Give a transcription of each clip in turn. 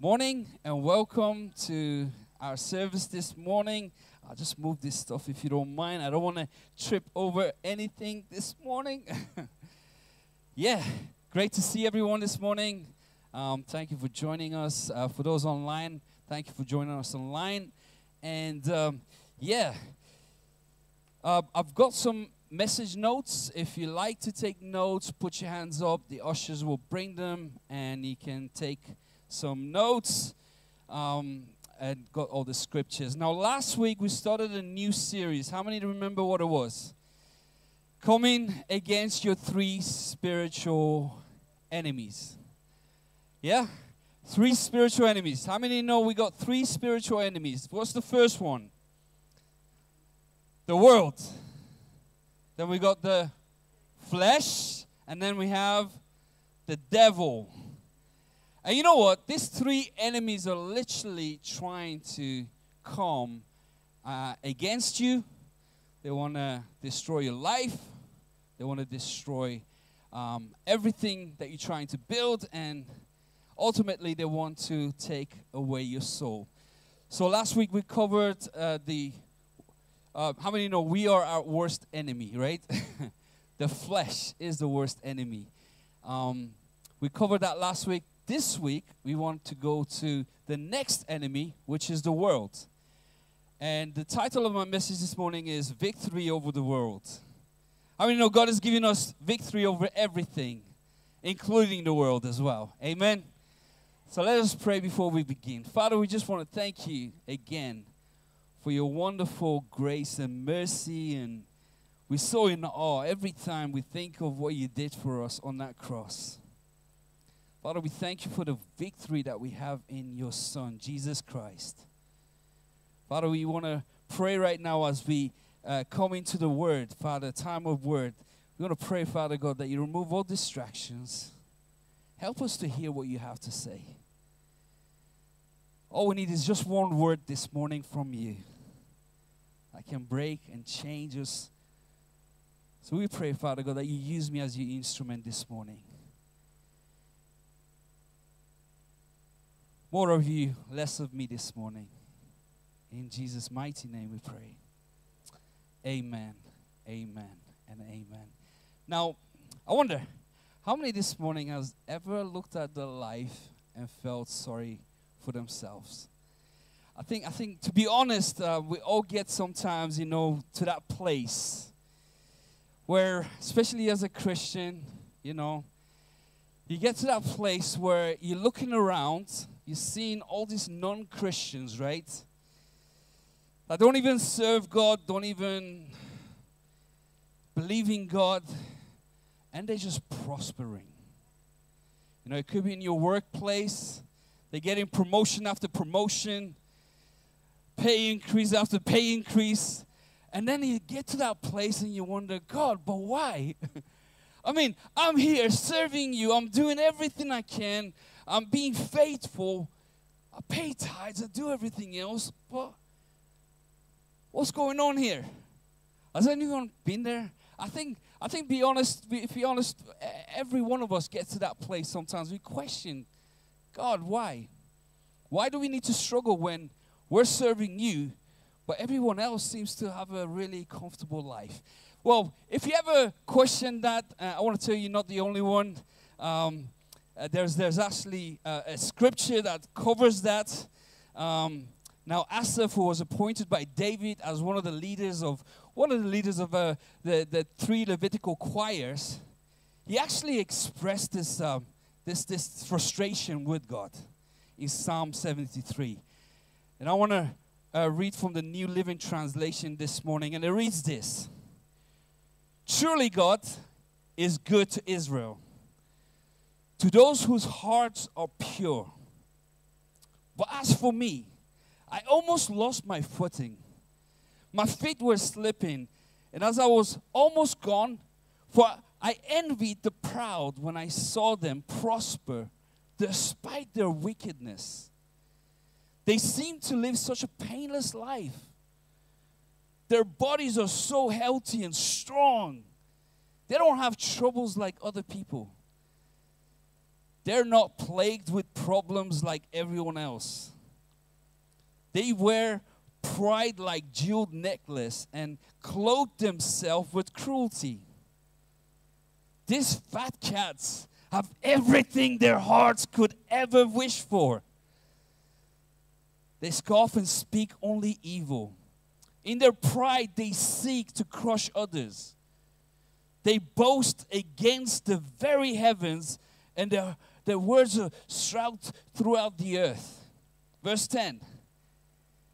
Morning and welcome to our service this morning. I'll just move this stuff if you don't mind. I don't want to trip over anything this morning. Yeah, great to see everyone this morning. Thank you for joining us. For those online, thank you for joining us online. And I've got some message notes. If you like to take notes, put your hands up. The ushers will bring them and you can take some notes, and got all the scriptures. Now, last week we started a new series. How many remember what it was? Coming Against Your Three Spiritual Enemies. Yeah? Three spiritual enemies. How many know we got three spiritual enemies? What's the first one? The world. Then we got the flesh, and then we have the devil. And you know what? These three enemies are literally trying to come against you. They want to destroy your life. They want to destroy everything that you're trying to build. And ultimately, they want to take away your soul. So last week, we covered how many know we are our worst enemy, right? The flesh is the worst enemy. We covered that last week. This week, we want to go to the next enemy, which is the world. And the title of my message this morning is Victory Over the World. How many know God has given us victory over everything, including the world as well? Amen? So let us pray before we begin. Father, we just want to thank you again for your wonderful grace and mercy. And we're so in awe every time we think of what you did for us on that cross. Father, we thank you for the victory that we have in your Son, Jesus Christ. Father, we want to pray right now as we come into the Word, Father, time of Word. We want to pray, Father God, that you remove all distractions. Help us to hear what you have to say. All we need is just one word this morning from you that can break and change us. So we pray, Father God, that you use me as your instrument this morning. More of you, less of me this morning. In Jesus' mighty name we pray. Amen, amen, and amen. Now, I wonder, how many this morning has ever looked at their life and felt sorry for themselves? I think to be honest, we all get sometimes, you know, to that place where, especially as a Christian, you know, you get to that place where you're looking around. You're seeing all these non-Christians, right? That don't even serve God, don't even believe in God, and they're just prospering. You know, it could be in your workplace. They're getting promotion after promotion, pay increase after pay increase. And then you get to that place and you wonder, God, but why? I mean, I'm here serving you. I'm doing everything I can. I'm being faithful, I pay tithes, I do everything else, but what's going on here? Has anyone been there? I think be honest, every one of us gets to that place sometimes. We question, God, why? Why do we need to struggle when we're serving you, but everyone else seems to have a really comfortable life? Well, if you ever question that, I want to tell you you're not the only one. There's actually a scripture that covers that. Now, Asaph, who was appointed by David as one of the leaders of the three Levitical choirs, he actually expressed this frustration with God in Psalm 73. And I want to read from the New Living Translation this morning, and it reads this: "Surely God is good to Israel, to those whose hearts are pure. But as for me, I almost lost my footing. My feet were slipping, and as I was almost gone, for I envied the proud when I saw them prosper despite their wickedness. They seem to live such a painless life. Their bodies are so healthy and strong. They don't have troubles like other people. They're not plagued with problems like everyone else. They wear pride like jeweled necklace and clothe themselves with cruelty. These fat cats have everything their hearts could ever wish for. They scoff and speak only evil. In their pride, they seek to crush others. They boast against the very heavens, and their words are shrouded throughout the earth. Verse 10.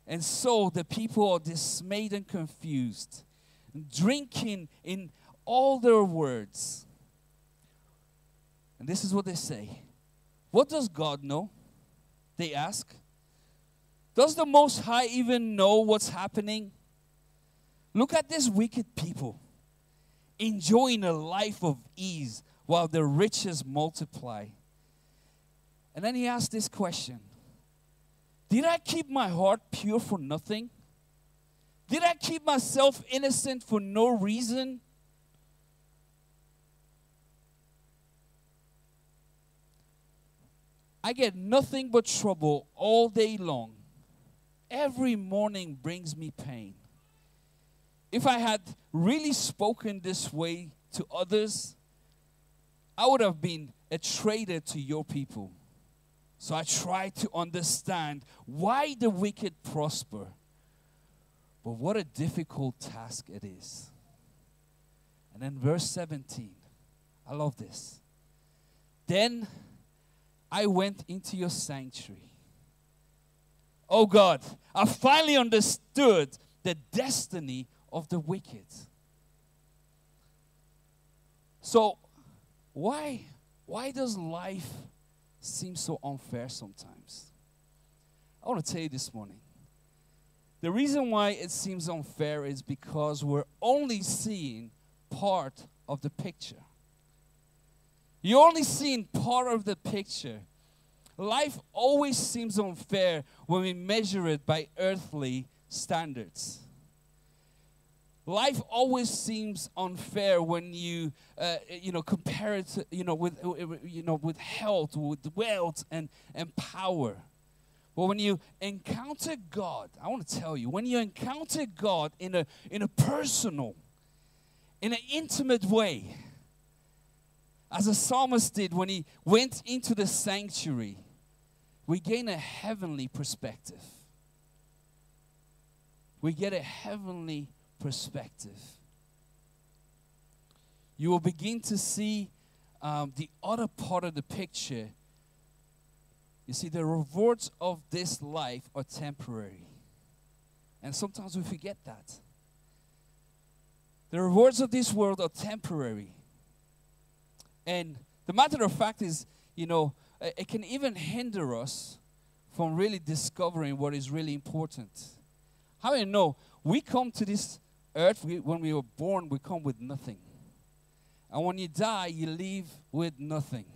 And so the people are dismayed and confused, drinking in all their words. And this is what they say. What does God know? They ask. Does the Most High even know what's happening? Look at these wicked people, enjoying a life of ease while their riches multiply. And then he asked this question. Did I keep my heart pure for nothing? Did I keep myself innocent for no reason? I get nothing but trouble all day long. Every morning brings me pain. If I had really spoken this way to others, I would have been a traitor to your people. So I try to understand why the wicked prosper. But what a difficult task it is. And then verse 17. I love this. Then I went into your sanctuary. Oh God, I finally understood the destiny of the wicked. So why does life seem so unfair sometimes? I want to tell you this morning. The reason why it seems unfair is because we're only seeing part of the picture. You're only seeing part of the picture. Life always seems unfair when we measure it by earthly standards. Life always seems unfair when you, compare it, to, with health, with wealth, and power. But when you encounter God, I want to tell you, when you encounter God in a personal, in an intimate way, as the psalmist did when he went into the sanctuary, we gain a heavenly perspective. We get a heavenly perspective. You will begin to see the other part of the picture. You see, the rewards of this life are temporary. And sometimes we forget that. The rewards of this world are temporary. And the matter of fact is, it can even hinder us from really discovering what is really important. How many know we come to this earth, when we were born, we come with nothing. And when you die, you leave with nothing.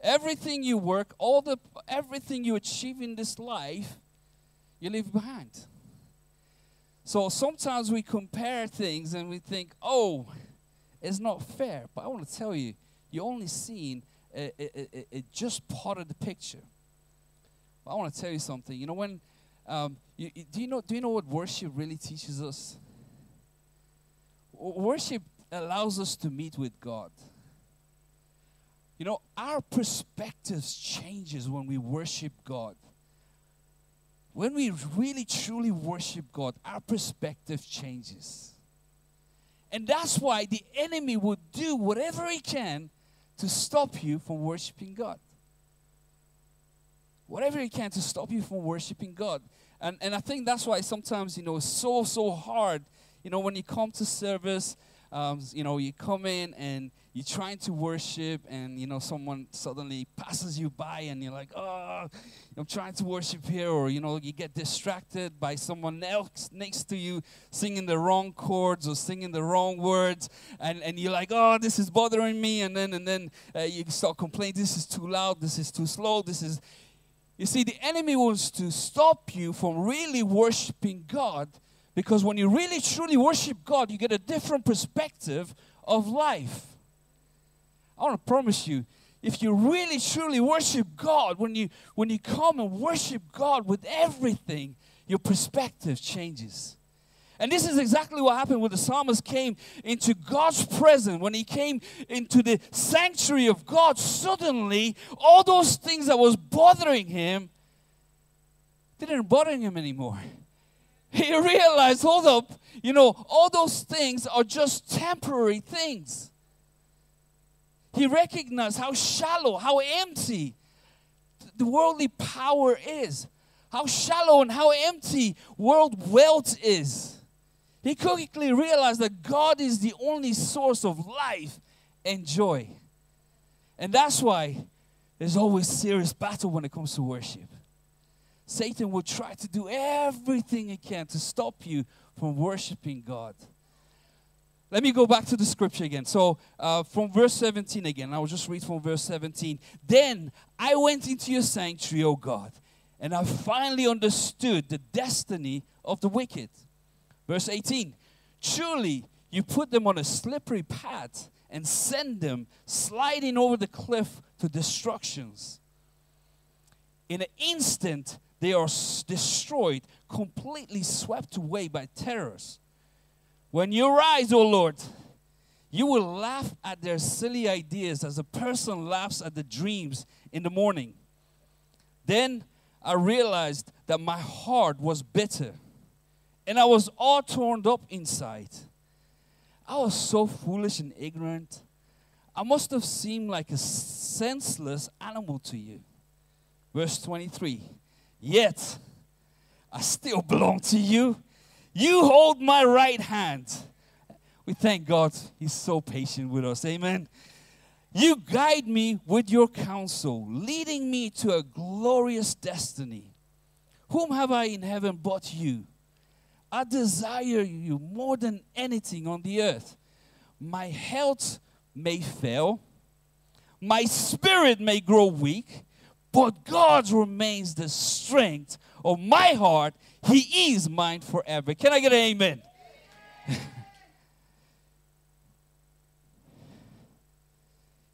Everything you work, everything you achieve in this life, you leave behind. So sometimes we compare things and we think, oh, it's not fair. But I want to tell you, you're only seeing just part of the picture. But I want to tell you something. When... do you know what worship really teaches us? Worship allows us to meet with God. Our perspectives changes when we worship God. When we really truly worship God, our perspective changes. And that's why the enemy would do whatever he can to stop you from worshiping God. Whatever he can to stop you from worshiping God. And I think that's why sometimes, it's so hard. When you come to service, you come in and you're trying to worship and, someone suddenly passes you by and you're like, oh, I'm trying to worship here. Or, you get distracted by someone else next to you singing the wrong chords or singing the wrong words. And you're like, oh, this is bothering me. And then you start complaining, this is too loud, this is too slow, this is... You see, the enemy wants to stop you from really worshiping God, because when you really truly worship God, you get a different perspective of life. I want to promise you, if you really truly worship God, when you come and worship God with everything, your perspective changes. And this is exactly what happened when the psalmist came into God's presence. When he came into the sanctuary of God, suddenly all those things that was bothering him didn't bother him anymore. He realized, hold up, you know, all those things are just temporary things. He recognized how shallow, how empty the worldly power is, how shallow and how empty world wealth is. He quickly realized that God is the only source of life and joy. And that's why there's always serious battle when it comes to worship. Satan will try to do everything he can to stop you from worshiping God. Let me go back to the scripture again. So from verse 17 again. I'll just read from verse 17. Then I went into your sanctuary, O God, and I finally understood the destiny of the wicked. Verse 18, truly you put them on a slippery path and send them sliding over the cliff to destructions. In an instant, they are destroyed, completely swept away by terrors. When you rise, O Lord, you will laugh at their silly ideas as a person laughs at the dreams in the morning. Then I realized that my heart was bitter. And I was all torn up inside. I was so foolish and ignorant. I must have seemed like a senseless animal to you. Verse 23. Yet, I still belong to you. You hold my right hand. We thank God. He's so patient with us. Amen. You guide me with your counsel, leading me to a glorious destiny. Whom have I in heaven but you? I desire you more than anything on the earth. My health may fail. My spirit may grow weak. But God remains the strength of my heart. He is mine forever. Can I get an amen?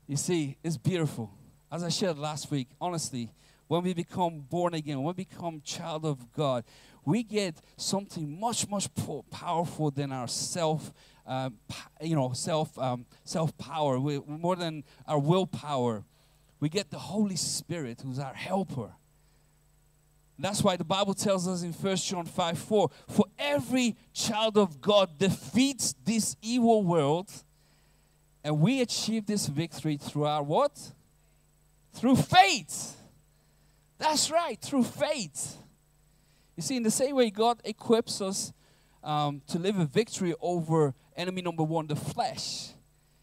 You see, it's beautiful. As I shared last week, honestly, when we become born again, when we become child of God, we get something much, much more powerful than our self-power, more than our willpower. We get the Holy Spirit, who's our helper. That's why the Bible tells us in 1 John 5:4, for every child of God defeats this evil world, and we achieve this victory through our what? Through faith. That's right, through faith. You see, in the same way God equips us to live a victory over enemy number one, the flesh,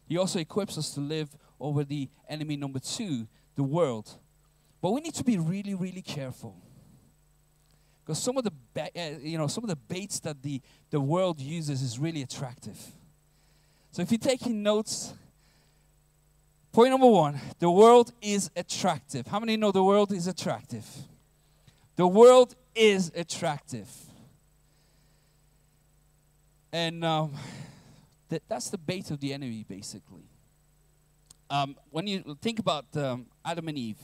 He also equips us to live over the enemy number two, the world. But we need to be really, really careful, because some of the baits that the world uses is really attractive. So if you're taking notes, point number one, the world is attractive. How many know the world is attractive? The world is attractive. And that's the bait of the enemy, basically. When you think about Adam and Eve,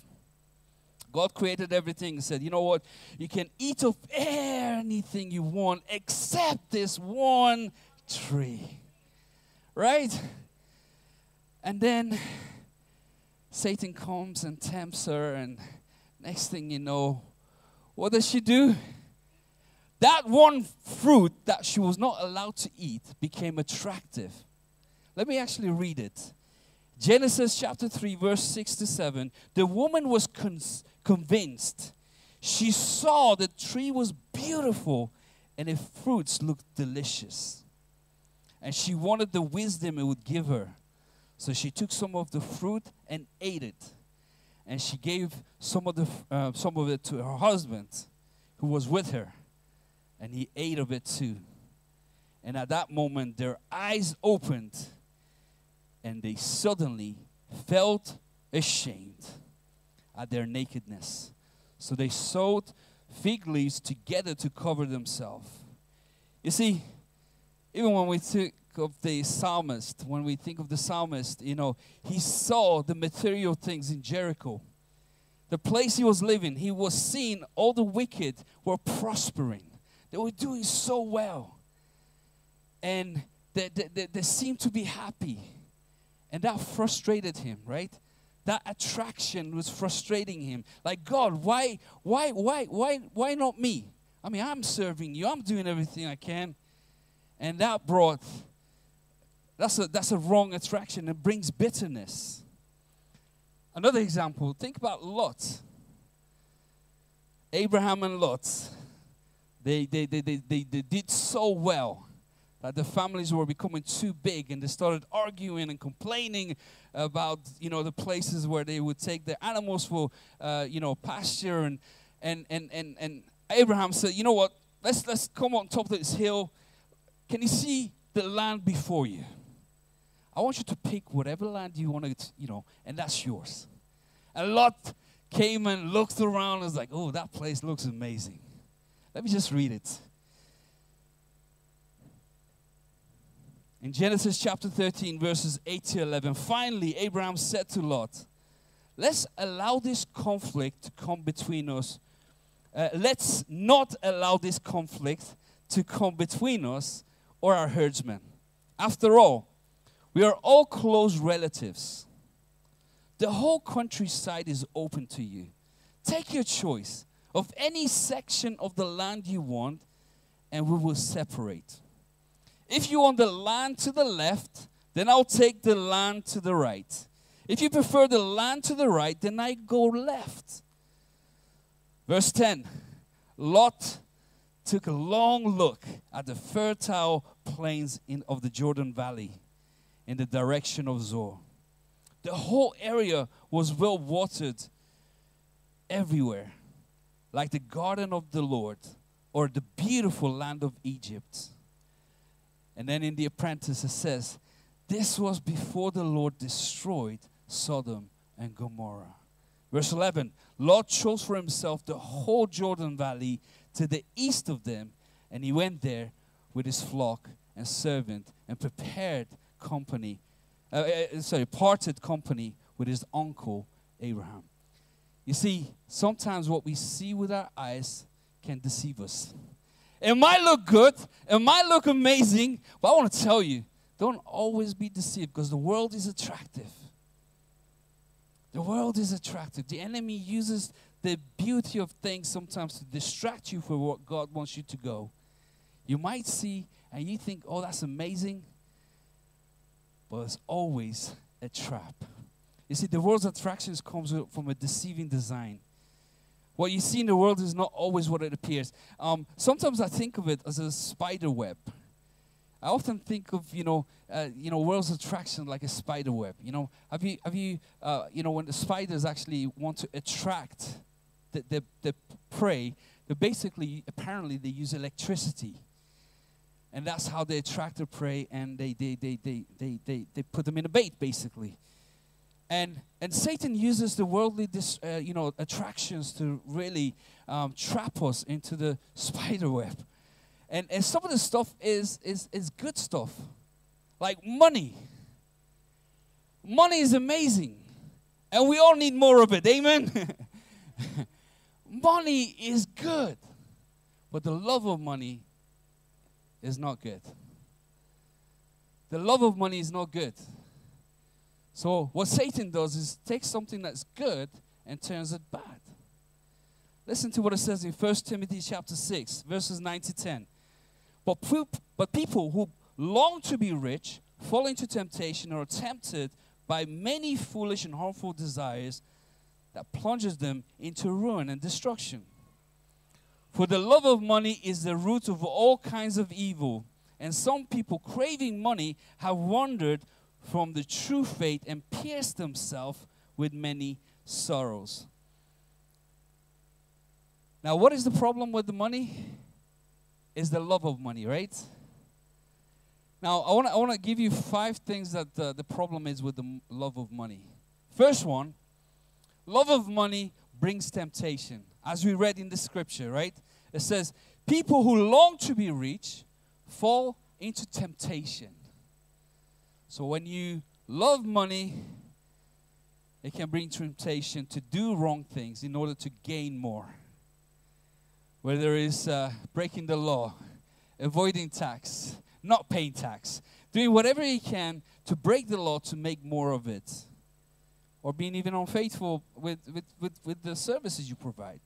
God created everything and said, you know what? You can eat of anything you want except this one tree. Right? And then Satan comes and tempts her, and next thing you know, what does she do? That one fruit that she was not allowed to eat became attractive. Let me actually read it. Genesis chapter 3, verse 6-7. The woman was convinced. She saw the tree was beautiful and its fruits looked delicious. And she wanted the wisdom it would give her. So she took some of the fruit and ate it. And she gave some of it to her husband who was with her. And he ate of it too. And at that moment, their eyes opened. And they suddenly felt ashamed at their nakedness. So they sewed fig leaves together to cover themselves. You see, even when we think of the psalmist, you know, he saw the material things in Jericho. The place he was living, he was seeing all the wicked were prospering. They were doing so well. And they seemed to be happy. And that frustrated him, right? That attraction was frustrating him. Like, God, why not me? I mean, I'm serving you. I'm doing everything I can. And that brought, that's a wrong attraction. It brings bitterness. Another example, think about Lot. Abraham and Lot, they did so well that the families were becoming too big, and they started arguing and complaining about, you know, the places where they would take their animals for, you know, pasture. And Abraham said, you know what, let's come on top of this hill. Can you see the land before you? I want you to pick whatever land you want to, you know, and that's yours. And Lot came and looked around and was like, oh, that place looks amazing. Let me just read it. In Genesis chapter 13, verses 8 to 11, finally, Abraham said to Lot, let's allow this conflict to come between us. Let's not allow this conflict to come between us or our herdsmen. After all, we are all close relatives. The whole countryside is open to you. Take your choice of any section of the land you want, and we will separate. If you want the land to the left, then I'll take the land to the right. If you prefer the land to the right, then I go left. Verse 10, Lot took a long look at the fertile plains of the Jordan Valley in the direction of Zoar. The whole area was well watered everywhere, like the garden of the Lord or the beautiful land of Egypt. And then in The Apprentice it says, this was before the Lord destroyed Sodom and Gomorrah. Verse 11, Lot chose for himself the whole Jordan Valley to the east of them, and he went there with his flock and servant and parted company with his uncle Abraham. You see, sometimes what we see with our eyes can deceive us. It might look good, it might look amazing, but I want to tell you, don't always be deceived, because the world is attractive. The world is attractive. The enemy uses the beauty of things sometimes to distract you from what God wants you to go. You might see and you think, oh, that's amazing. But it's always a trap. You see, the world's attractions comes from a deceiving design. What you see in the world is not always what it appears. Sometimes I think of it as a spider web. I often think of, you know, world's attraction like a spider web. You know, have you, when the spiders actually want to attract the prey, they basically, apparently, they use electricity. And that's how they attract the prey, and they put them in a bait, basically. And Satan uses the worldly, you know, attractions to really trap us into the spider web. And some of the stuff is good stuff, like money. Money is amazing, and we all need more of it, amen? Money is good, but the love of money is not good. The love of money is not good. So what Satan does is take something that's good and turns it bad. Listen to what it says in 1 Timothy chapter 6, verses 9 to 10. But people who long to be rich fall into temptation or are tempted by many foolish and harmful desires that plunges them into ruin and destruction. For the love of money is the root of all kinds of evil, and some people craving money have wandered from the true faith and pierce themselves with many sorrows. Now, what is the problem with the money? It's the love of money, right? Now, I want to give you 5 things that the problem is with the love of money. First one, love of money brings temptation. As we read in the scripture, right? It says, people who long to be rich fall into temptation. So when you love money, it can bring temptation to do wrong things in order to gain more. Whether it's breaking the law, avoiding tax, not paying tax, doing whatever you can to break the law to make more of it, or being even unfaithful with the services you provide.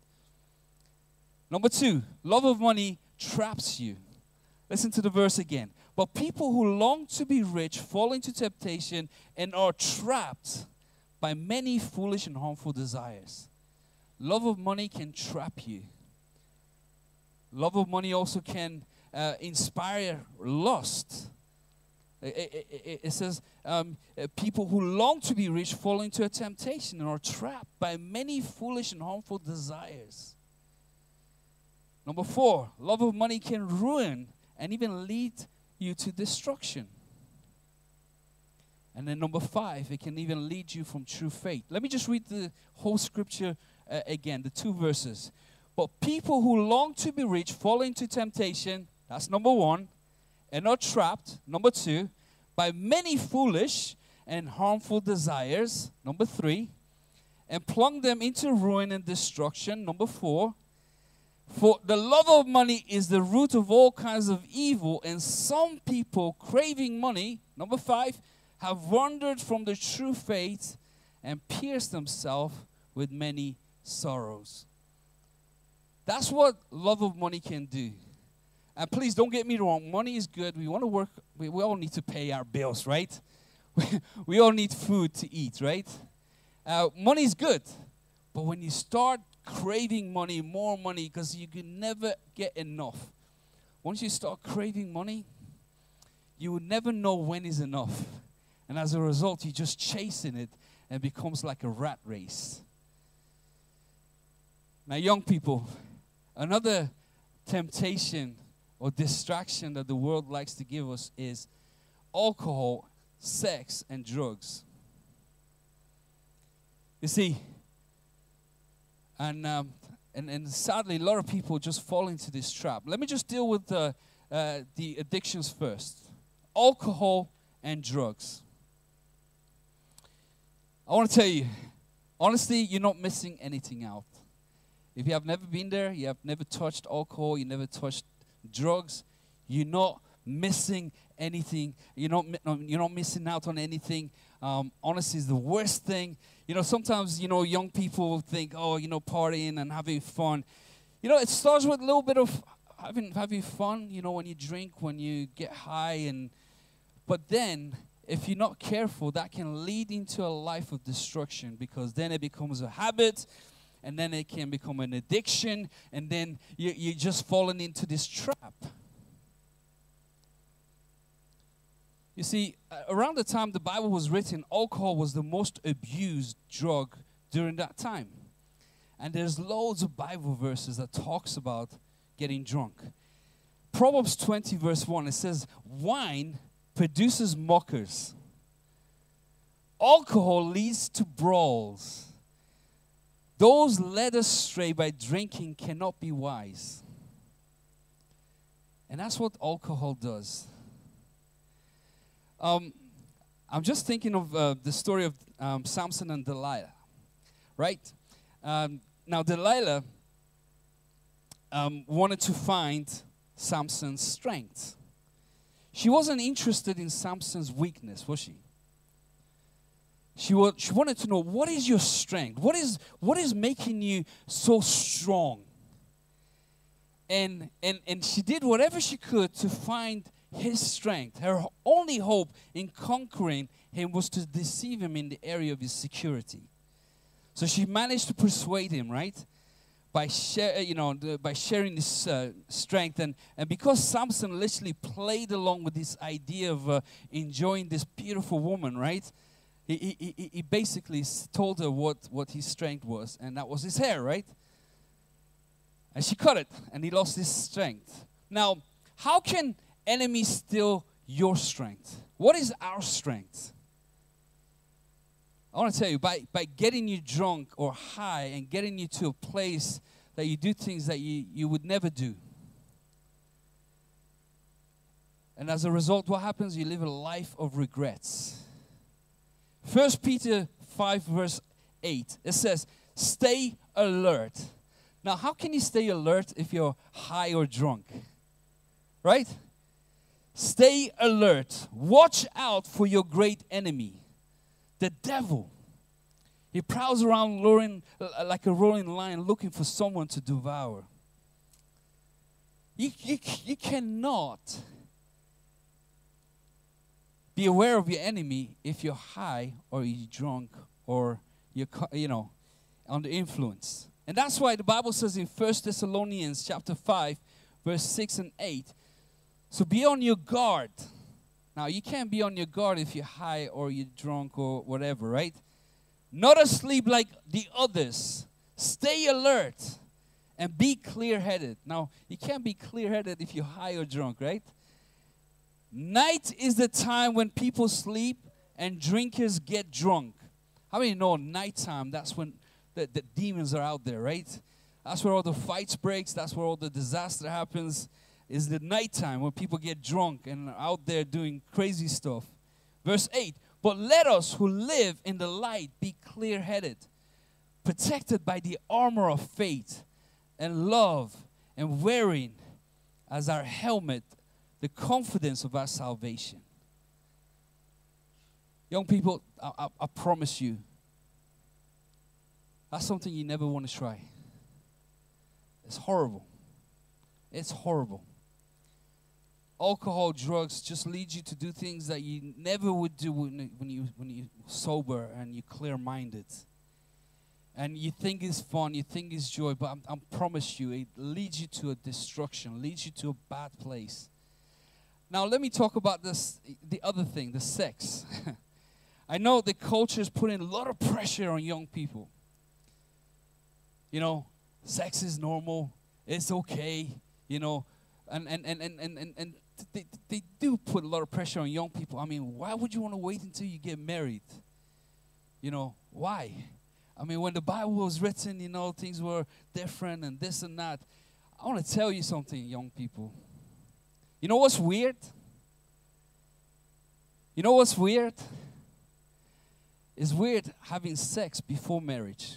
Number two, love of money traps you. Listen to the verse again. But people who long to be rich fall into temptation and are trapped by many foolish and harmful desires. Love of money can trap you. Love of money also can inspire lust. It says people who long to be rich fall into a temptation and are trapped by many foolish and harmful desires. Number four, love of money can ruin and even lead you to destruction. And then number five, it can even lead you from true faith. Let me just read the whole scripture again, the two verses. But people who long to be rich fall into temptation, that's number one, and are trapped, number two, by many foolish and harmful desires, number three, and plunge them into ruin and destruction, number four. For the love of money is the root of all kinds of evil, and some people craving money, number five, have wandered from the true faith and pierced themselves with many sorrows. That's what love of money can do. And please don't get me wrong, money is good. We want to work, we all need to pay our bills, right? We all need food to eat, right? Money is good, but when you start craving money, more money, because you can never get enough. Once you start craving money, you will never know when is enough. And as a result, you're just chasing it and it becomes like a rat race. Now, young people, another temptation or distraction that the world likes to give us is alcohol, sex, and drugs. You see, and sadly, a lot of people just fall into this trap. Let me just deal with the addictions first. Alcohol and drugs. I want to tell you, honestly, you're not missing anything out. If you have never been there, you have never touched alcohol, you never touched drugs, you're not missing anything. You're not missing out on anything. Honestly, it's the worst thing. You know, sometimes, you know, young people think, oh, you know, partying and having fun. You know, it starts with a little bit of having fun, you know, when you drink, when you get high. But then, if you're not careful, that can lead into a life of destruction, because then it becomes a habit, and then it can become an addiction, and then you're just falling into this trap. You see, around the time the Bible was written, alcohol was the most abused drug during that time. And there's loads of Bible verses that talks about getting drunk. Proverbs 20 verse 1, it says, wine produces mockers. Alcohol leads to brawls. Those led astray by drinking cannot be wise. And that's what alcohol does. I'm just thinking of the story of Samson and Delilah, right? Now, Delilah wanted to find Samson's strength. She wasn't interested in Samson's weakness, was she? She wanted to know, what is your strength? What is making you so strong? And she did whatever she could to find his strength. Her only hope in conquering him was to deceive him in the area of his security. So she managed to persuade him, right, by sharing this strength. And because Samson literally played along with this idea of enjoying this beautiful woman, right, he basically told her what his strength was, and that was his hair, right? And she cut it, and he lost his strength. Now, how can enemies steal your strength? What is our strength? I want to tell you, by getting you drunk or high and getting you to a place that you do things that you would never do. And as a result, what happens? You live a life of regrets. 1 Peter 5 verse 8, it says, stay alert. Now, how can you stay alert if you're high or drunk? Right? Stay alert. Watch out for your great enemy, the devil. He prowls around like a roaring lion looking for someone to devour. You cannot be aware of your enemy if you're high or you're drunk or you're, under influence. And that's why the Bible says in 1 Thessalonians chapter 5, verse 6 and 8, so be on your guard. Now, you can't be on your guard if you're high or you're drunk or whatever, right? Not asleep like the others. Stay alert and be clear-headed. Now, you can't be clear-headed if you're high or drunk, right? Night is the time when people sleep and drinkers get drunk. How many know nighttime, that's when the demons are out there, right? That's where all the fights breaks. That's where all the disaster happens, is the nighttime when people get drunk and are out there doing crazy stuff. Verse 8, but let us who live in the light be clear-headed, protected by the armor of faith and love, and wearing as our helmet the confidence of our salvation. Young people, I promise you, that's something you never want to try. It's horrible. It's horrible. Alcohol, drugs just lead you to do things that you never would do when you're sober and you're clear-minded. And you think it's fun, you think it's joy, but I promise you, it leads you to a destruction, leads you to a bad place. Now, let me talk about this, the other thing, the sex. I know the culture is putting a lot of pressure on young people. You know, sex is normal, it's okay, you know, and they do put a lot of pressure on young people. I mean, why would you want to wait until you get married? You know, why? I mean, when the Bible was written, you know, things were different and this and that. I want to tell you something, young people. You know what's weird? You know what's weird? It's weird having sex before marriage.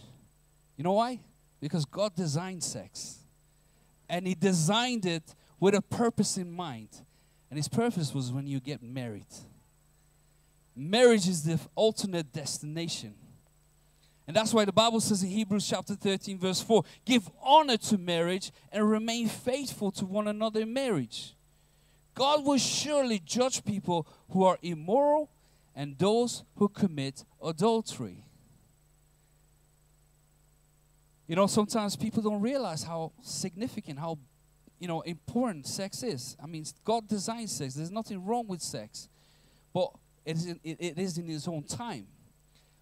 You know why? Because God designed sex. And He designed it with a purpose in mind. And His purpose was when you get married. Marriage is the ultimate destination. And that's why the Bible says in Hebrews chapter 13, verse 4, give honor to marriage and remain faithful to one another in marriage. God will surely judge people who are immoral and those who commit adultery. You know, sometimes people don't realize how significant, how, you know, important sex is. I mean, God designed sex. There's nothing wrong with sex. But it is in His own time.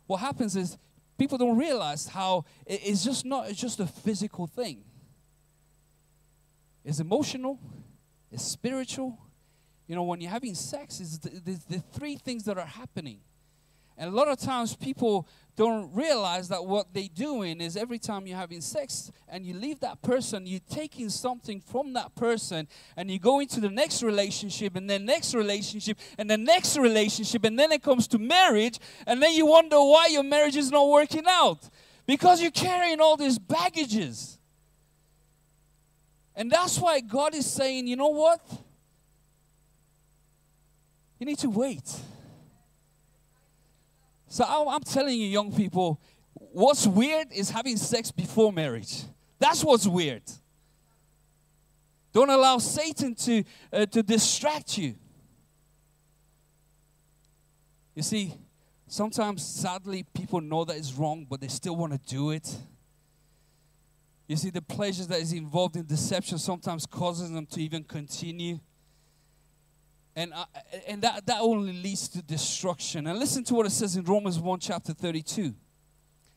What happens is people don't realize how it's just a physical thing. It's emotional. It's spiritual. You know, when you're having sex, it's the three things that are happening. And a lot of times people don't realize that what they're doing is every time you're having sex and you leave that person, you're taking something from that person and you go into the next relationship and the next relationship and the next relationship, and then it comes to marriage, and then you wonder why your marriage is not working out, because you're carrying all these baggages. And that's why God is saying, you know what? You need to wait. So I'm telling you, young people, what's weird is having sex before marriage. That's what's weird. Don't allow Satan to distract you. You see, sometimes, sadly, people know that it's wrong, but they still want to do it. You see, the pleasures that is involved in deception sometimes causes them to even continue. And that only leads to destruction. And listen to what it says in Romans 1, chapter 32.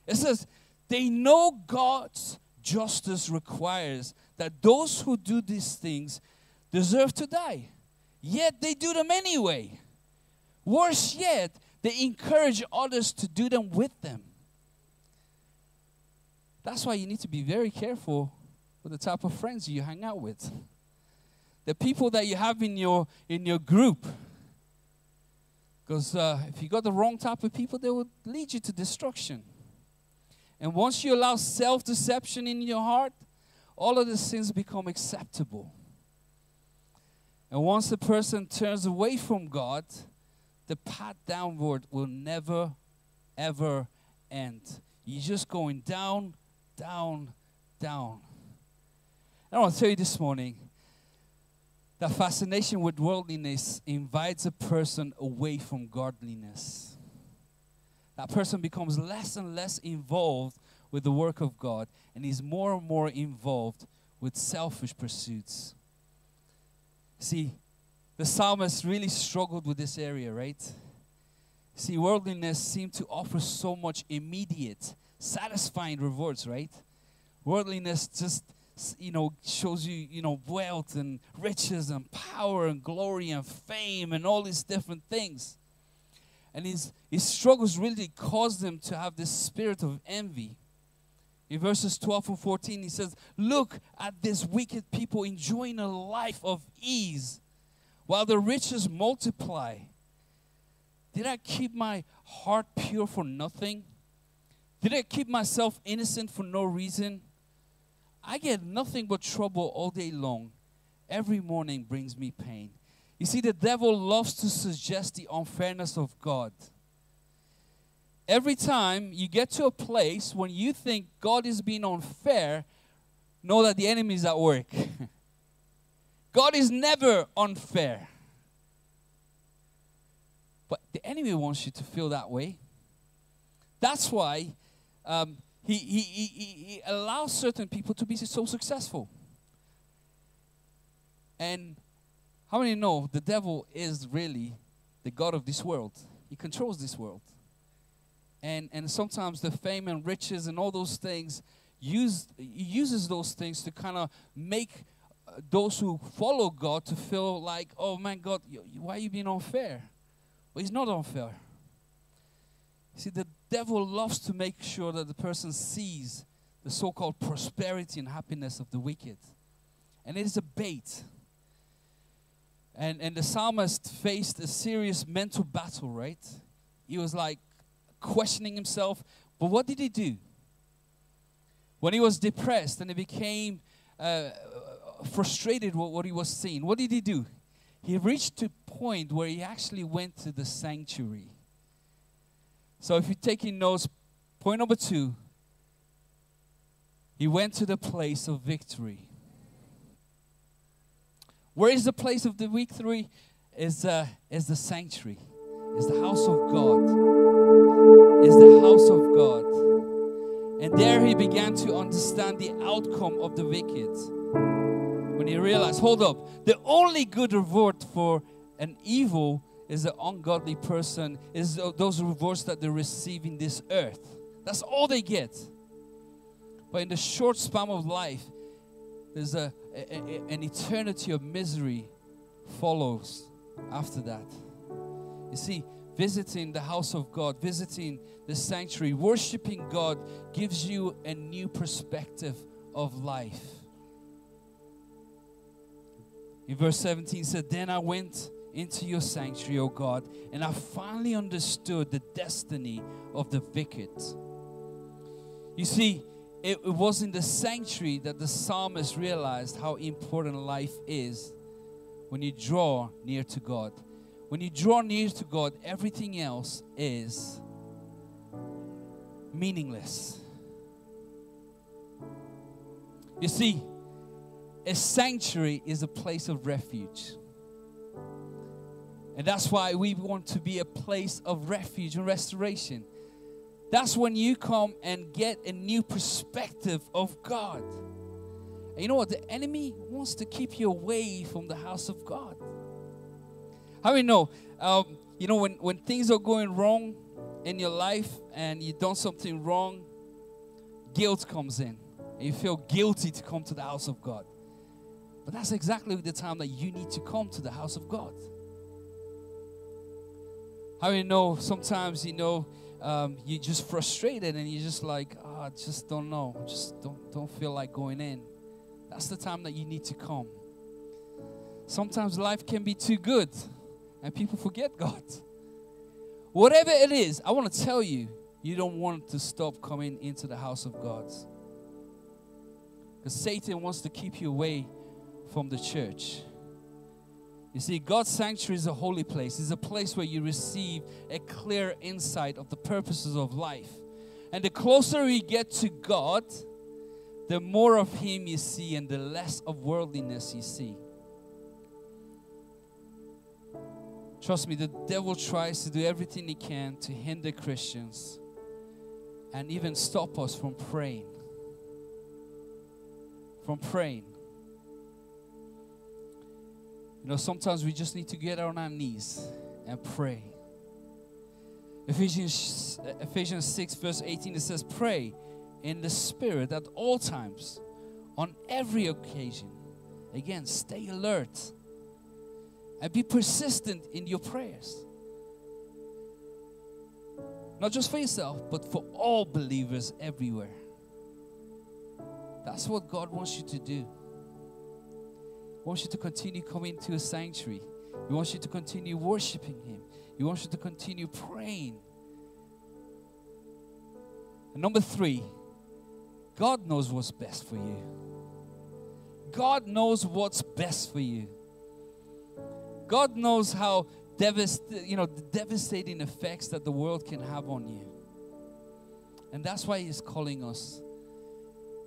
It says, they know God's justice requires that those who do these things deserve to die. Yet they do them anyway. Worse yet, they encourage others to do them with them. That's why you need to be very careful with the type of friends you hang out with. the people that you have in your group. Because if you got the wrong type of people, they will lead you to destruction. And once you allow self-deception in your heart, all of the sins become acceptable. And once a person turns away from God, the path downward will never, ever end. You're just going down, down, down. And I want to tell you this morning that fascination with worldliness invites a person away from godliness. That person becomes less and less involved with the work of God and is more and more involved with selfish pursuits. See, the psalmist really struggled with this area, right? See, worldliness seemed to offer so much immediate, satisfying rewards, right? Worldliness just, you know, shows you, you know, wealth and riches and power and glory and fame and all these different things. And his struggles really caused him to have this spirit of envy. In verses 12 and 14, he says, "Look at these wicked people enjoying a life of ease while the riches multiply. Did I keep my heart pure for nothing? Did I keep myself innocent for no reason? I get nothing but trouble all day long. Every morning brings me pain." You see, the devil loves to suggest the unfairness of God. Every time you get to a place when you think God is being unfair, know that the enemy is at work. God is never unfair. But the enemy wants you to feel that way. That's why he allows certain people to be so successful. And how many know the devil is really the god of this world? He controls this world. And sometimes the fame and riches and all those things, uses those things to kind of make those who follow God to feel like, oh man, God, why are you being unfair? Well, he's not unfair. See, the devil loves to make sure that the person sees the so-called prosperity and happiness of the wicked. And it is a bait. And the psalmist faced a serious mental battle, right? He was like, questioning himself, but what did he do? When he was depressed and he became frustrated with what he was seeing, what did he do? He reached to a point where he actually went to the sanctuary. So if you're taking notes, point number 2, he went to the place of victory. Where is the place of the victory? Is the sanctuary. It's the house of God. It's the house of God. And there he began to understand the outcome of the wicked. When he realized, hold up, the only good reward for an evil is an ungodly person, is those rewards that they receive in this earth. That's all they get. But in the short span of life, there's an eternity of misery follows after that. You see, visiting the house of God, visiting the sanctuary, worshiping God gives you a new perspective of life. In verse 17 it said, "Then I went into your sanctuary, O God, and I finally understood the destiny of the wicked." You see, it was in the sanctuary that the psalmist realized how important life is when you draw near to God. When you draw near to God, everything else is meaningless. You see, a sanctuary is a place of refuge. And that's why we want to be a place of refuge and restoration. That's when you come and get a new perspective of God. And you know what? The enemy wants to keep you away from the house of God. How many know, you know, when things are going wrong in your life and you've done something wrong, guilt comes in. And you feel guilty to come to the house of God. But that's exactly the time that you need to come to the house of God. How many know, sometimes, you know, you're just frustrated and you're just like, oh, I just don't know. Just don't feel like going in. That's the time that you need to come. Sometimes life can be too good and people forget God. Whatever it is, I want to tell you, you don't want to stop coming into the house of God. Because Satan wants to keep you away from the church. You see, God's sanctuary is a holy place. It's a place where you receive a clear insight of the purposes of life. And the closer you get to God, the more of Him you see and the less of worldliness you see. Trust me, the devil tries to do everything he can to hinder Christians and even stop us from praying. You know, sometimes we just need to get on our knees and pray. Ephesians 6 verse 18, it says, pray in the Spirit at all times, on every occasion. Again, stay alert and be persistent in your prayers. Not just for yourself, but for all believers everywhere. That's what God wants you to do. He wants you to continue coming to a sanctuary. He wants you to continue worshiping Him. He wants you to continue praying. And number three, God knows what's best for you. God knows what's best for you. God knows how devastating effects that the world can have on you. And that's why He's calling us.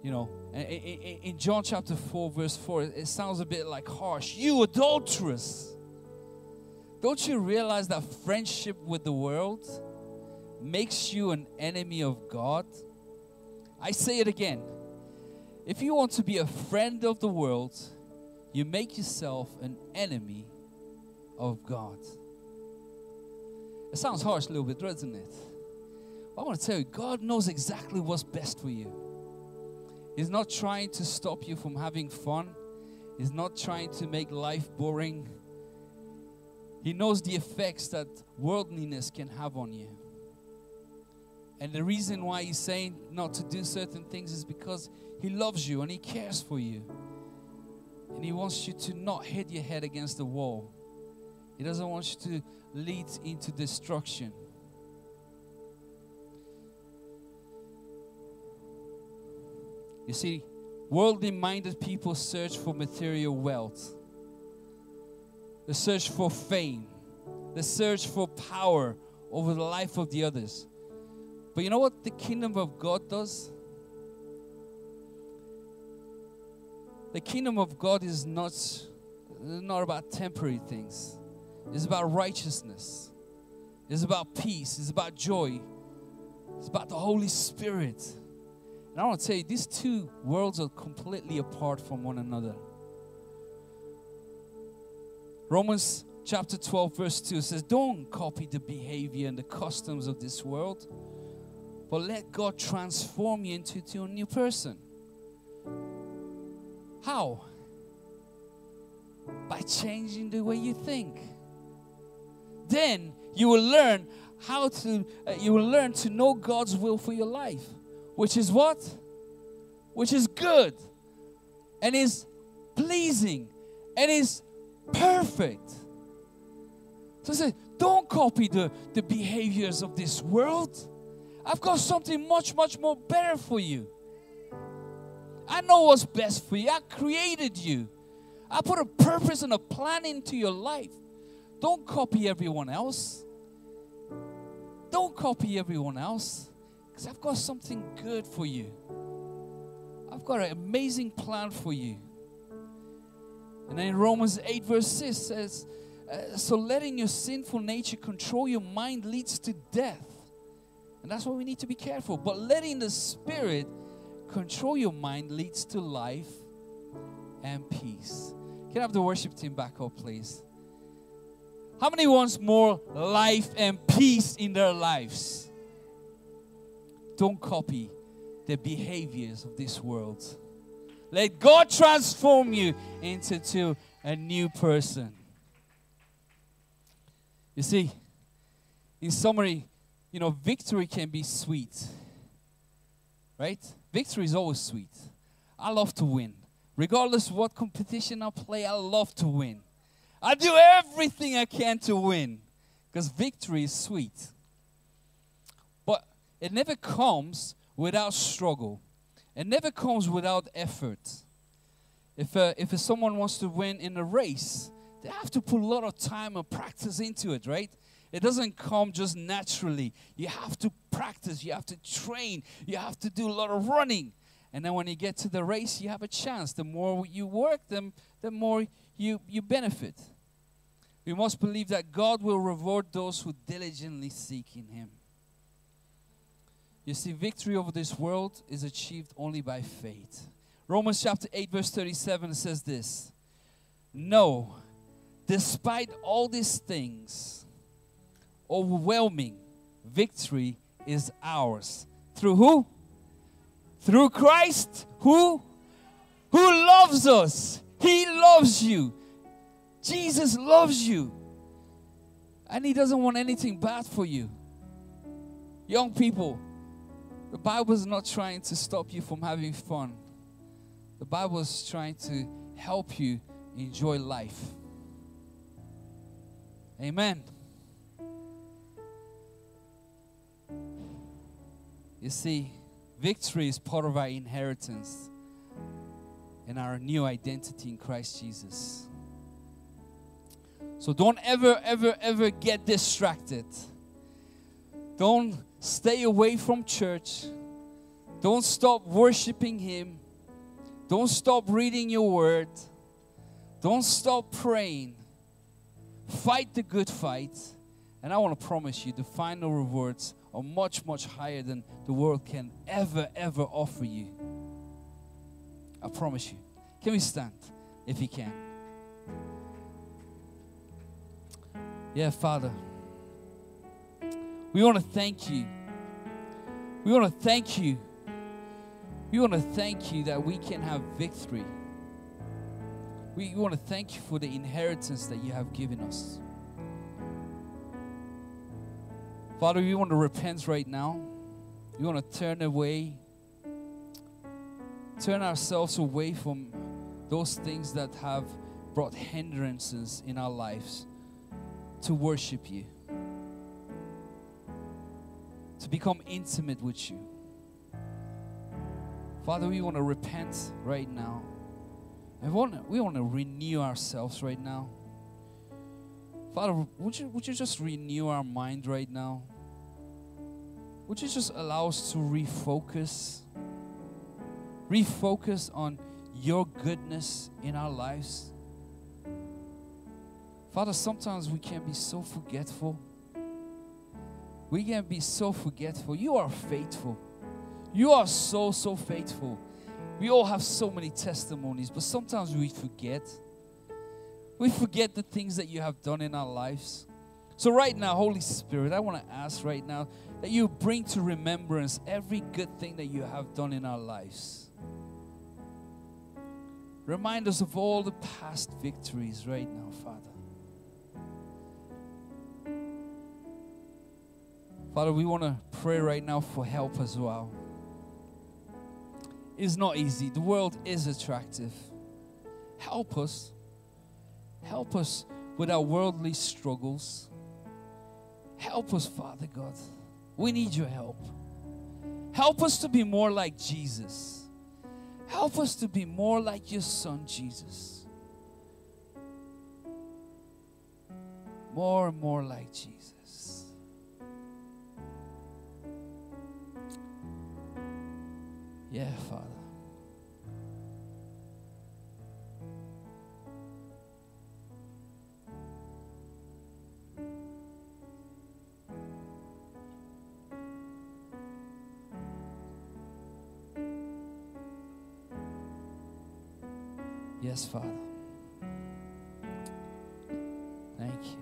You know, in John chapter 4, verse 4, it sounds a bit like harsh. You adulterous. Don't you realize that friendship with the world makes you an enemy of God? I say it again. If you want to be a friend of the world, you make yourself an enemy of God. It sounds harsh a little bit, doesn't it? But I want to tell you, God knows exactly what's best for you. He's not trying to stop you from having fun. He's not trying to make life boring. He knows the effects that worldliness can have on you. And the reason why He's saying not to do certain things is because He loves you and He cares for you. And He wants you to not hit your head against the wall. He doesn't want you to lead into destruction. You see, worldly-minded people search for material wealth. They search for fame. They search for power over the life of the others. But you know what the kingdom of God does? The kingdom of God is not about temporary things. It's about righteousness. It's about peace. It's about joy. It's about the Holy Spirit. And I want to tell you, these two worlds are completely apart from one another. Romans chapter 12, verse 2 says, don't copy the behavior and the customs of this world, but let God transform you into a new person. How? By changing the way you think. Then you will learn to know God's will for your life, which is what? Which is good and is pleasing and is perfect. So say, don't copy the behaviors of this world. I've got something much, much more better for you. I know what's best for you. I created you. I put a purpose and a plan into your life. Don't copy everyone else. Don't copy everyone else. Because I've got something good for you. I've got an amazing plan for you. And then in Romans 8 verse 6 says, so letting your sinful nature control your mind leads to death. And that's why we need to be careful. But letting the Spirit control your mind leads to life and peace. Can I have the worship team back up, please? How many wants more life and peace in their lives? Don't copy the behaviors of this world. Let God transform you into a new person. You see, in summary, you know, victory can be sweet, right? Victory is always sweet. I love to win. Regardless of what competition I play, I love to win. I do everything I can to win, because victory is sweet. But it never comes without struggle. It never comes without effort. If someone wants to win in a race, they have to put a lot of time and practice into it, right? It doesn't come just naturally. You have to practice. You have to train. You have to do a lot of running. And then when you get to the race, you have a chance. The more you work, the more you benefit. We must believe that God will reward those who diligently seek in Him. You see, victory over this world is achieved only by faith. Romans chapter 8, verse 37 says this. No, despite all these things, overwhelming victory is ours. Through who? Through Christ, who loves us. He loves you. Jesus loves you. And He doesn't want anything bad for you. Young people, the Bible is not trying to stop you from having fun. The Bible is trying to help you enjoy life. Amen. You see, victory is part of our inheritance and our new identity in Christ Jesus. So don't ever get distracted. Don't stay away from church. Don't stop worshiping Him. Don't stop reading your word. Don't stop praying. Fight the good fight. And I want to promise you, the final rewards are much, much higher than the world can ever offer you. I promise you. Can we stand if you can? Yeah, Father, we want to thank you. We want to thank you. We want to thank you that we can have victory. We want to thank you for the inheritance that you have given us. Father, we want to repent right now. We want to turn away. Turn ourselves away from those things that have brought hindrances in our lives to worship you, to become intimate with you. Father, we want to repent right now. And we want to renew ourselves right now. Father, would you just renew our mind right now? Would you just allow us to refocus? Refocus on your goodness in our lives. Father, sometimes we can be so forgetful. We can be so forgetful. You are faithful. You are so faithful. We all have so many testimonies, but sometimes we forget. We forget the things that you have done in our lives. So right now, Holy Spirit, I want to ask right now that you bring to remembrance every good thing that you have done in our lives. Remind us of all the past victories right now, Father. Father, we want to pray right now for help as well. It's not easy. The world is attractive. Help us. Help us with our worldly struggles. Help us, Father God. We need your help. Help us to be more like Jesus. Help us to be more like your Son, Jesus. More and more like Jesus. Yeah, Father. Yes, Father. Thank you.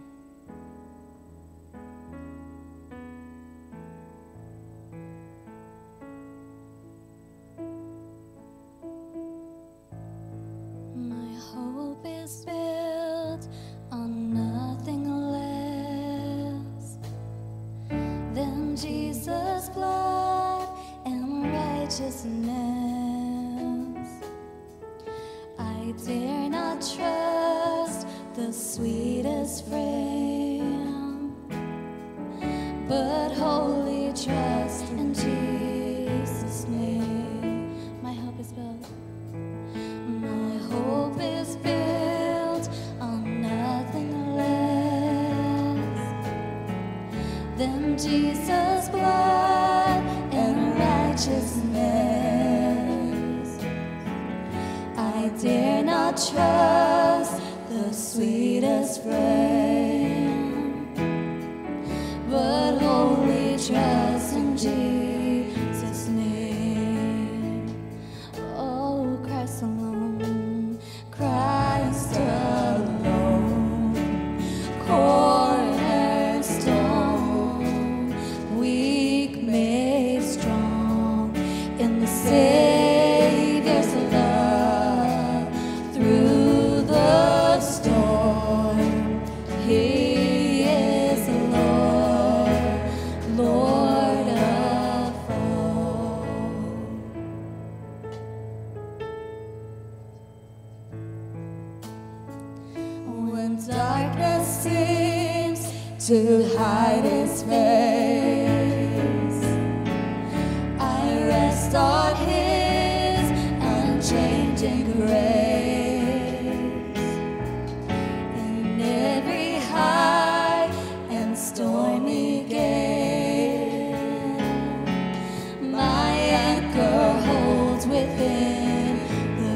the sweetest friend, but wholly trust in Jesus' name. My hope is built. My hope is built on nothing less than Jesus' blood and righteousness. I dare not trust the sweetest friend, but wholly trust in Jesus' name. Oh, Christ alone, cornerstone, weak made strong in the Savior's love through. He is Lord, Lord of all. When darkness seems to hide His face, I rest on His unchanging grace.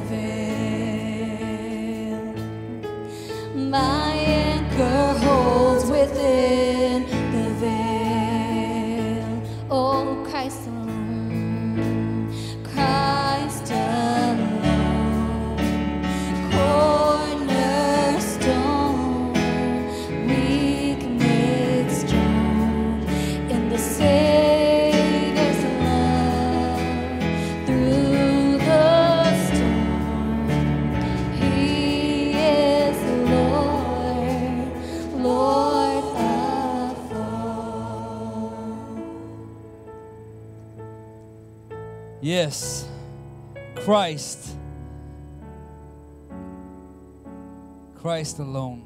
Within the veil, my anchor holds within the veil. Oh, Christ alone, Christ alone, cornerstone, weak made strong in the Savior's love through. Yes, Christ, Christ alone.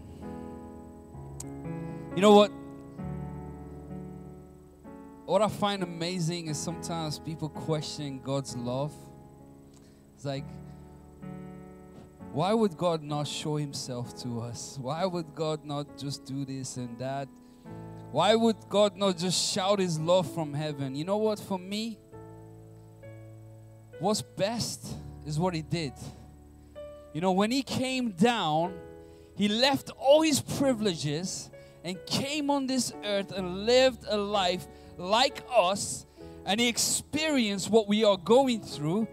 You know what I find amazing is sometimes people question God's love. It's like, why would God not show Himself to us? Why would God not just do this and that? Why would God not just shout His love from heaven? You know what, for me, what's best is what He did. You know, when He came down, He left all His privileges and came on this earth and lived a life like us, and He experienced what we are going through,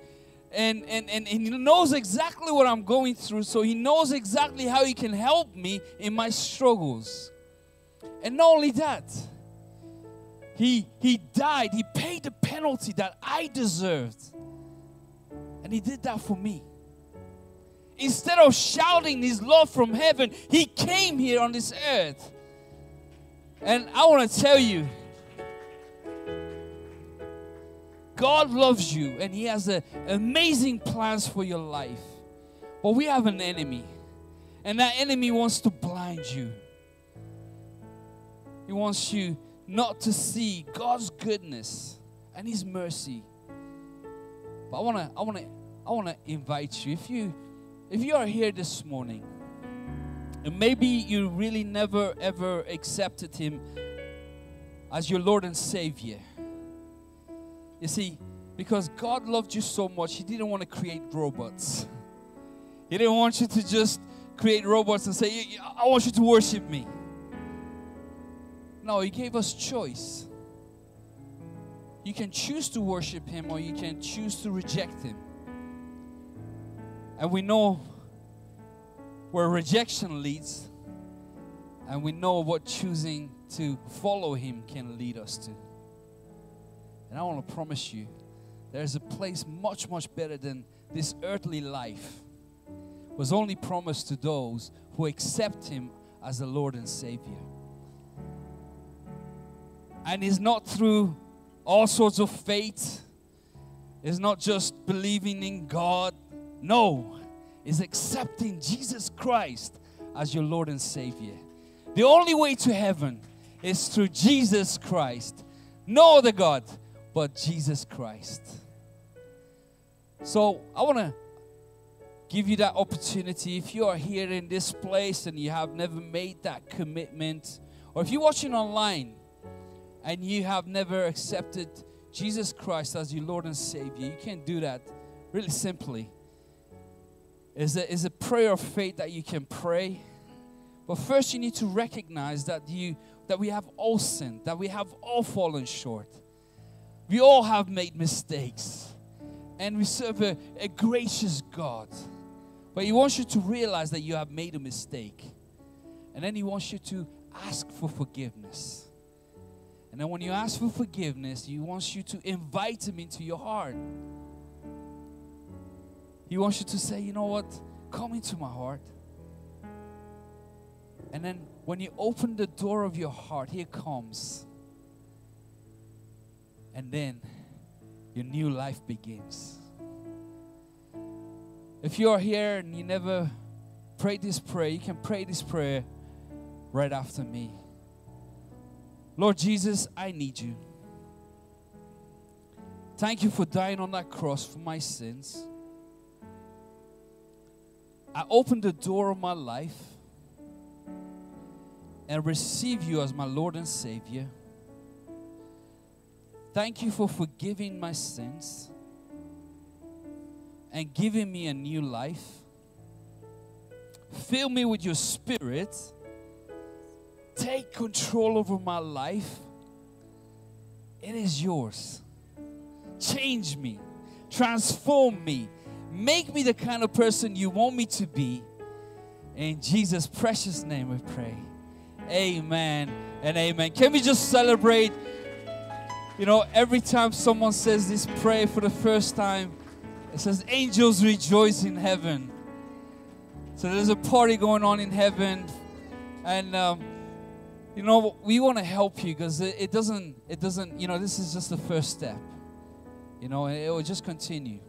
and He knows exactly what I'm going through, so He knows exactly how He can help me in my struggles. And not only that, He died. He paid the penalty that I deserved. And He did that for me. Instead of shouting His love from heaven, He came here on this earth. And I want to tell you, God loves you and He has amazing plans for your life. But we have an enemy. And that enemy wants to blind you. He wants you not to see God's goodness and His mercy. But I wanna invite you. If you are here this morning, and maybe you really never ever accepted Him as your Lord and Savior. You see, because God loved you so much, He didn't want to create robots. He didn't want you to just create robots and say, "I want you to worship me." No, He gave us choice. You can choose to worship Him or you can choose to reject Him. And we know where rejection leads, and we know what choosing to follow Him can lead us to. And I want to promise you, there's a place much, much better than this earthly life. It was only promised to those who accept Him as the Lord and Savior. And it's not through all sorts of faith. It's not just believing in God. No, it's accepting Jesus Christ as your Lord and Savior. The only way to heaven is through Jesus Christ. No other God but Jesus Christ. So I want to give you that opportunity. If you are here in this place and you have never made that commitment, or if you're watching online and you have never accepted Jesus Christ as your Lord and Savior, you can do that really simply. It's a prayer of faith that you can pray. But first you need to recognize that we have all sinned, that we have all fallen short. We all have made mistakes. And we serve a gracious God. But He wants you to realize that you have made a mistake. And then He wants you to ask for forgiveness. And then when you ask for forgiveness, He wants you to invite Him into your heart. He wants you to say, you know what? Come into my heart. And then when you open the door of your heart, here comes. And then your new life begins. If you are here and you never prayed this prayer, you can pray this prayer right after me. Lord Jesus, I need you. Thank you for dying on that cross for my sins. I open the door of my life and receive you as my Lord and Savior. Thank you for forgiving my sins and giving me a new life. Fill me with your Spirit. Take control over my life. It is yours. Change me. Transform me. Make me the kind of person you want me to be. In Jesus' precious name we pray. Amen and amen. Can we just celebrate? You know, every time someone says this prayer for the first time, it says, angels rejoice in heaven. So there's a party going on in heaven. And, you know, we want to help you because it doesn't, you know, this is just the first step. You know, and it will just continue.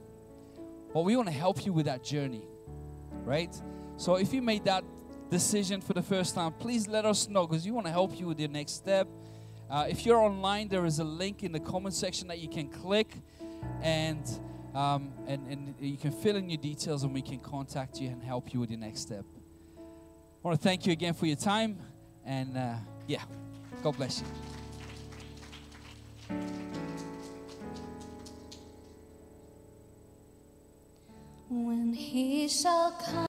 But we want to help you with that journey, right? So if you made that decision for the first time, please let us know because we want to help you with your next step. If you're online, there is a link in the comment section that you can click and you can fill in your details and we can contact you and help you with your next step. I want to thank you again for your time and yeah, God bless you. When He shall come.